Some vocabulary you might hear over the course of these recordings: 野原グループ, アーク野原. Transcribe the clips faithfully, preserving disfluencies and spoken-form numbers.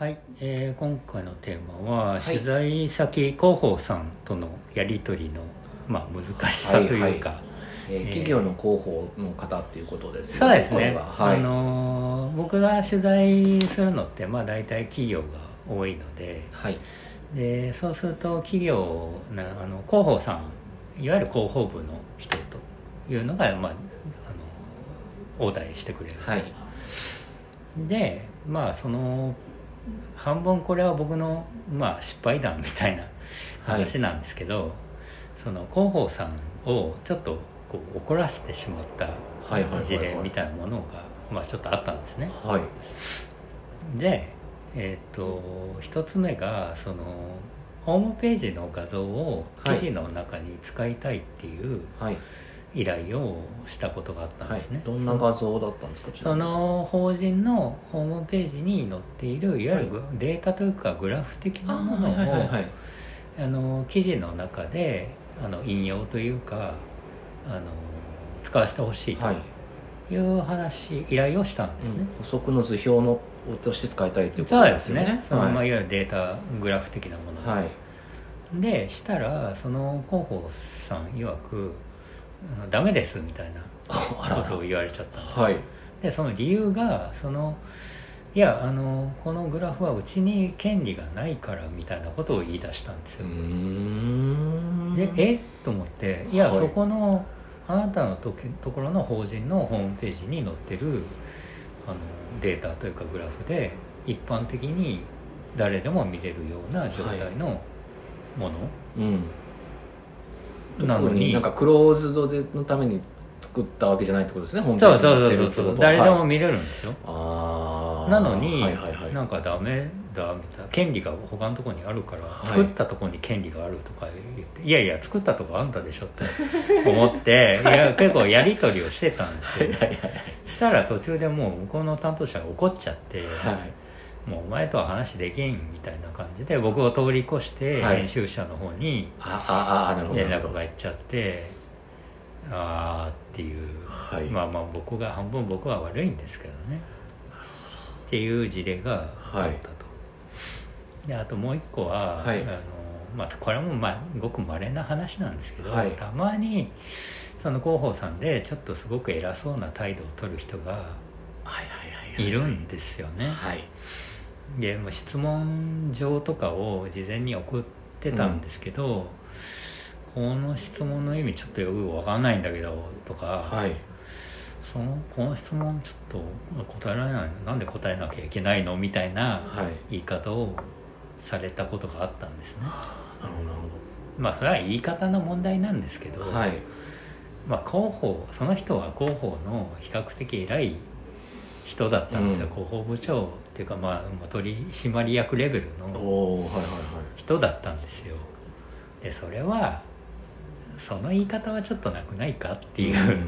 はい、えー、今回のテーマは、はい、取材先広報さんとのやり取りの、まあ、難しさというか、はいはいえー、企業の広報の方ということですよね。そうですね、はいあのー、僕が取材するのって、まあ、大体企業が多いの で,、はい、でそうすると企業のあの広報さんいわゆる広報部の人というのが、まあ、あの応対してくれる、はい、でまあその半分これは僕の、まあ、失敗談みたいな話なんですけど、はい、その広報さんをちょっとこう怒らせてしまった事例みたいなものが、まあ、ちょっとあったんですね、はい、で、えー、と一つ目がそのホームページの画像を記事の中に使いたいっていう依頼をしたことがあったんですね、はい、どんな画像だったんですか？その法人のホームページに載っているいわゆるデータというかグラフ的なものを、はいあはいはいはい、あの記事の中であの引用というかあの使わせてほしいという話、はい、依頼をしたんですね、うん、補足の図表のとして使いたいということですよね。そうですね、はい、そのまあいわゆるデータグラフ的なもので、はい、でしたらその広報さん曰くダメですみたいなことを言われちゃったんです。はい、でその理由がそのいやあのこのグラフはうちに権利がないからみたいなことを言い出したんですよ。うーんでえと思っていや、はい、そこのあなたの と, ところの法人のホームページに載ってるあのデータというかグラフで一般的に誰でも見れるような状態のもの、はいうんなのになんかクローズドでのために作ったわけじゃないってことですね。本当にそうそうそうそう誰でも見れるんですよ、はい、なのに、はいはいはい、なんかダメだみたいな権利が他のところにあるから、はい、作ったところに権利があるとか言っていやいや作ったところあんたでしょって思って、はい、いや結構やり取りをしてたんですよ、はいはいはい、したら途中でもう向こうの担当者が怒っちゃって、はいもうお前とは話できんみたいな感じで僕を通り越して編集者の方に連絡がいっちゃってああっていう、はい、まあまあ僕が半分僕は悪いんですけどねっていう事例があったと、はい、であともう一個は、はいあのまあ、これもまあごく稀な話なんですけど、はい、たまにその広報さんでちょっとすごく偉そうな態度を取る人がいるんですよね、はいはいでも質問状とかを事前に送ってたんですけど、うん、この質問の意味ちょっとよく分かんないんだけどとか、はい、そのこの質問ちょっと答えられないのなんで答えなきゃいけないのみたいな言い方をされたことがあったんですね、はい、なるほどまあそれは言い方の問題なんですけど、はいまあ、広報その人は広報の比較的偉い人だったんですよ、うん、広報部長っていうか、まあ、取締役レベルの人だったんですよ、はいはいはい、でそれはその言い方はちょっとなくないかっていう、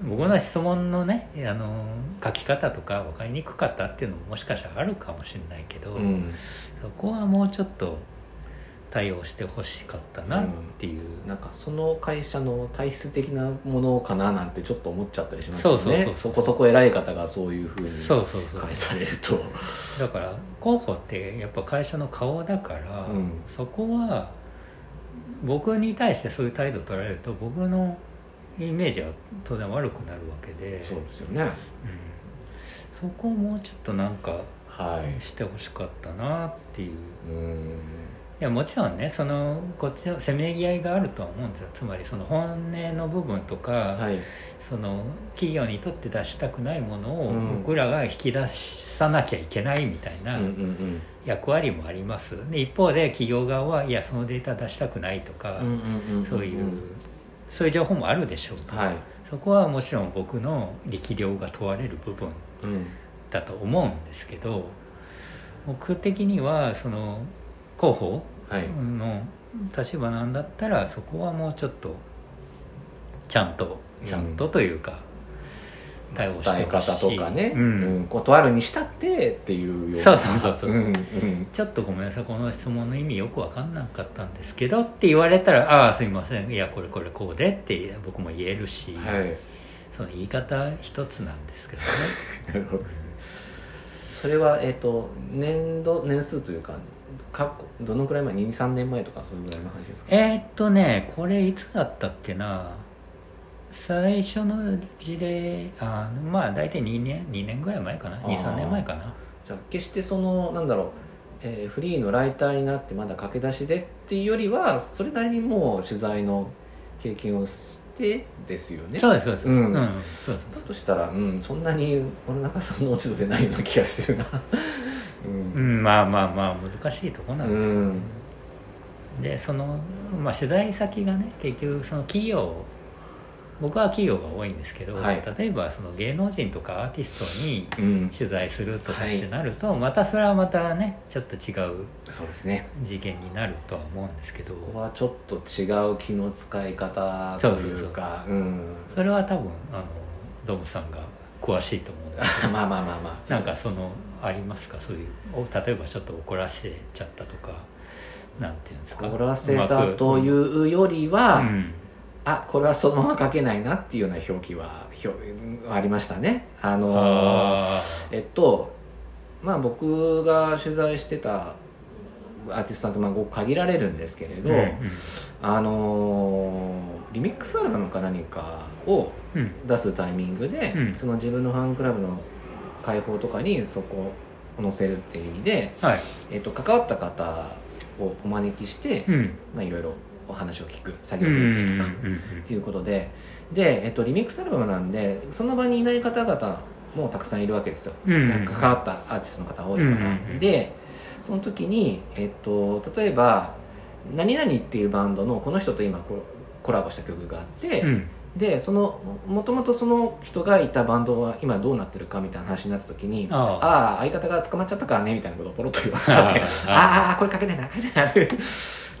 うん、僕の質問のねあの書き方とか分かりにくかったっていうのももしかしたらあるかもしれないけど、うん、そこはもうちょっと対応してほしかったなっていう、うん、なんかその会社の体質的なものかななんてちょっと思っちゃったりしますよね。そうそうそうそうそこそこ偉い方がそういう風に返されるとそうそうそうだから候補ってやっぱ会社の顔だから、うん、そこは僕に対してそういう態度を取られると僕のイメージは当然悪くなるわけでそうですよね、うん、そこをもうちょっとなんかしてほしかったなっていう、うんいやもちろんねそのこっちのせめぎ合いがあるとは思うんですよ。つまりその本音の部分とか、はい、その企業にとって出したくないものを僕らが引き出さなきゃいけないみたいな役割もあります、うんうんうん、で一方で企業側はいやそのデータ出したくないとかそういうそういう情報もあるでしょうと、はい、そこはもちろん僕の力量が問われる部分だと思うんですけど、うん、僕的にはその広報の立場なんだったら、はい、そこはもうちょっとちゃんとちゃんとというか、うん、対応してほしい伝え方とかね、うんうん、断るにしたってっていうようなそうそうそうそう、うんうん、ちょっとごめんなさいこの質問の意味よく分かんなかったんですけどって言われたらああすいませんいやこれこれこうでって僕も言えるし、はい、その言い方一つなんですけどねなるほどそれは、えー、と年度年数というか過去どのくらい前 にさんねんまえとかそれぐらいの話ですか。えー、っとねこれいつだったっけな、最初の事例、あまあ大体にねんにねんぐらい前かな、 にさんねんまえかな。じゃあ決してそのなんだろう、えー、フリーのライターになってまだ駆け出しでっていうよりはそれなりにもう取材の経験をしてですよね。そうですそうです、うんうん、だとしたら、うん、そんなに俺なんかそんな落ち度でないような気がしてるな、うんうん、まあまあまあ難しいとこなんですけど、うん、でその、まあ、取材先がね結局その企業、僕は企業が多いんですけど、はい、例えばその芸能人とかアーティストに取材するとかってなると、うんはい、またそれはまたねちょっと違う次元になるとは思うんですけど、そうですね、ここはちょっと違う気の使い方というか、それは多分あのドムさんが詳しいと思うんですけどまあまあまあまあ、なんかそのありますか、そういう例えばちょっと怒らせちゃったとか、なんていうんですか、怒らせたというよりは、うんうんあ、これはそのまま書けないなっていうような表記はありましたね。あのあえっとまあ僕が取材してたアーティストさんってまあごく限られるんですけれど、うんうん、あのリミックスアルバムか何かを出すタイミングで、うん、その自分のファンクラブの開放とかにそこを載せるっていう意味で、はいえっと、関わった方をお招きして、うん、まあいろいろお話を聞く作業を聞くとかということで、で、えっと、リミックスアルバムなんでその場にいない方々もたくさんいるわけですよ、うんうん、関わったアーティストの方多いから、うんうん、でその時に、えっと、例えば何々っていうバンドのこの人と今コ ラ, コラボした曲があって、うん、でそのもともとその人がいたバンドは今どうなってるかみたいな話になった時に、ああ相方が捕まっちゃったからねみたいなことをポロッと言われちゃって、あ あ, あこれ書けないな書けないなって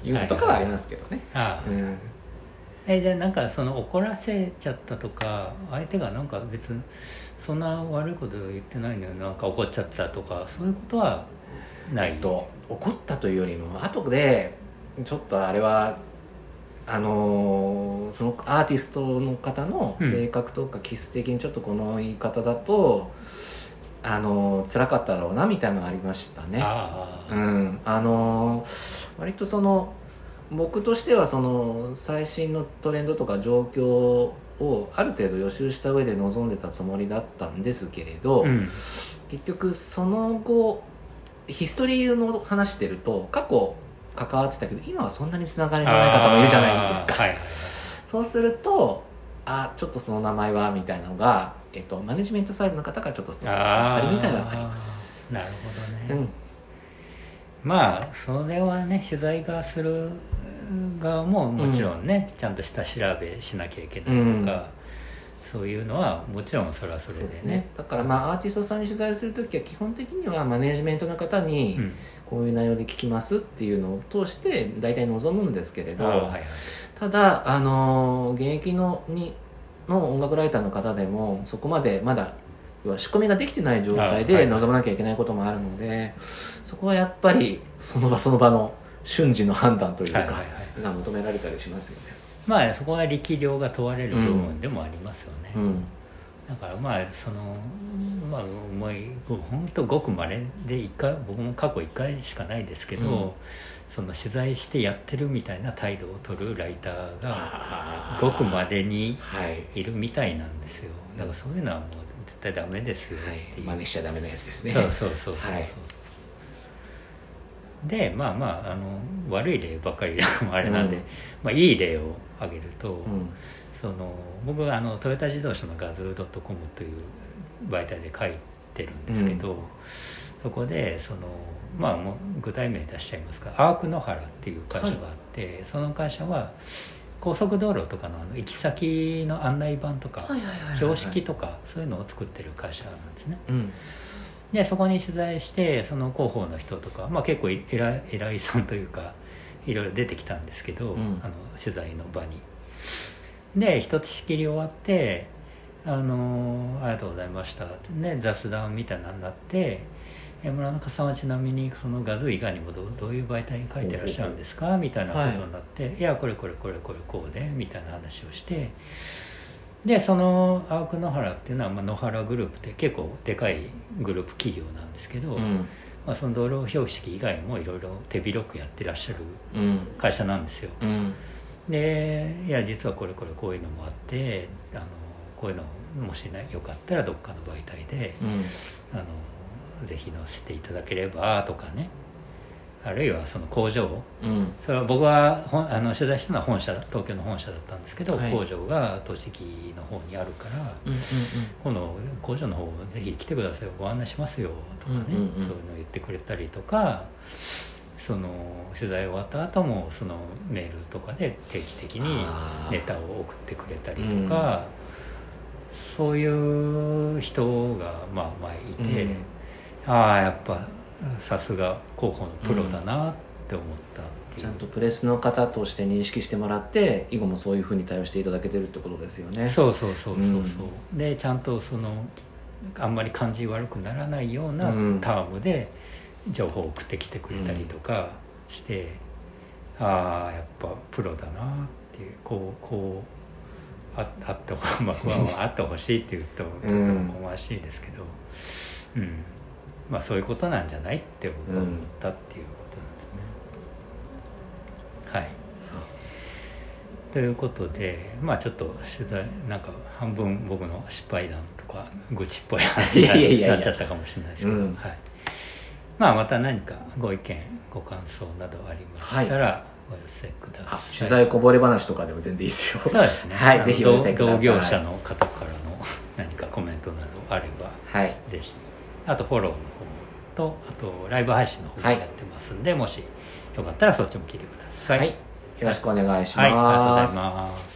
言うとかはありますけどね。じゃあなんかその怒らせちゃったとか、相手がなんか別にそんな悪いこと言ってないのになんか怒っちゃったとかそういうことはないと、怒ったというよりも後でちょっとあれはあのー、そのアーティストの方の性格とか気質的にちょっとこの言い方だと、うん、あのー、辛かったろうなみたいなのがありましたね。あ、うん、あのー割とその僕としてはその最新のトレンドとか状況をある程度予習した上で臨んでたつもりだったんですけれど、うん、結局その後ヒストリーの話してると過去関わってたけど今はそんなにつながりのない方もいるじゃないですか、はい、そうするとあちょっとその名前はみたいなのが、えっと、マネジメントサイドの方がちょっとストーリーがあったりみたいなのがあります。なるほどね、うん、まあそれはね取材がする側ももちろんね、うん、ちゃんと下調べしなきゃいけないとか、うん、そういうのはもちろんそれはそれで ね, ですね。だからまあアーティストさんに取材するときは基本的にはマネジメントの方にこういう内容で聞きますっていうのを通して大体望むんですけれど、うんはいはい、ただあの現役 の, にの音楽ライターの方でもそこまでまだ仕込みができてない状態で臨まなきゃいけないこともあるので、はいはい、そこはやっぱりその場その場の瞬時の判断というか、はいはいはい、が求められたりしますよね。まあそこは力量が問われる部分でもありますよね、うん、だからまあそのまあ思い本当ごく稀でいっかい僕も過去いっかいしかないですけど、うん、その取材してやってるみたいな態度を取るライターがごく稀にいるみたいなんですよ、はい、だからそういうのはもうダメですよっていう、はい、真似しちゃダメなやつですね。そうそうそうそう、はい、でまあまあ、 あの悪い例ばっかりあれなんで、うんまあ、いい例を挙げると、うん、その僕はあのトヨタ自動車の画像 .com という媒体で書いてるんですけど、うん、そこでその、まあ、もう具体名出しちゃいますがアーク野原っていう会社があって、はい、その会社は高速道路とか の, あの行き先の案内板とか標識とかそういうのを作ってる会社なんですね、うん、でそこに取材してその広報の人とか、まあ、結構偉 い, 偉いさんというかいろいろ出てきたんですけど、うん、あの取材の場にで一つしきり終わってあのありがとうございましたって、ね、雑談みたいなのになって村中さんはちなみにその画像以外にも ど, どういう媒体に書いてらっしゃるんですかみたいなことになって、はい、いやこれこれこれこれこうでみたいな話をしてでそのアーク野原っていうのは、まあ、野原グループって結構でかいグループ企業なんですけど、うん、まあ、その道路標識以外もいろいろ手広くやってらっしゃる会社なんですよ、うんうん、でいや実はこれこれこういうのもあってあのこういうのもし、ね、よかったらどっかの媒体で、うん、あのぜひ載せていただければとかね、あるいはその工場を、うん、それは僕はあの取材したのは本社東京の本社だったんですけど、はい、工場が栃木の方にあるから、うんうんうん、今度工場の方ぜひ来てくださいご案内しますよとかね、うんうんうん、そういうの言ってくれたりとか、その取材終わった後もそのメールとかで定期的にネタを送ってくれたりとか、うん、そういう人がまあまあいて、うん、ああやっぱさすが候補のプロだなって思ったっていう、うん、ちゃんとプレスの方として認識してもらって以後もそういうふうに対応していただけてるってことですよね。そうそうそうそうそう、うん、でちゃんとそのあんまり感じ悪くならないようなタームで情報を送ってきてくれたりとかして、うん、ああやっぱプロだなっていう、こうこう あ, あってほしいって言うととても思わしいですけど、うん、うんまあ、そういうことなんじゃないって僕は思ったっていうことなんですね、うん、はいそうということで、まあちょっと取材なんか半分僕の失敗談とか愚痴っぽい話になっちゃったかもしれないですけどいやいやいや、うんはい、まあまた何かご意見ご感想などありましたら、はいお寄せください。取材こぼれ話とかでも全然いいですよ。そうですね。はい、ぜひお寄せください。同業者の方からの何かコメントなどあれば、はい、ぜひ。あとフォローの方とあとライブ配信の方もやってますんで、はい、もしよかったらそっちも聞いてください。はい、よろしくお願いします。はい、ありがとうございます。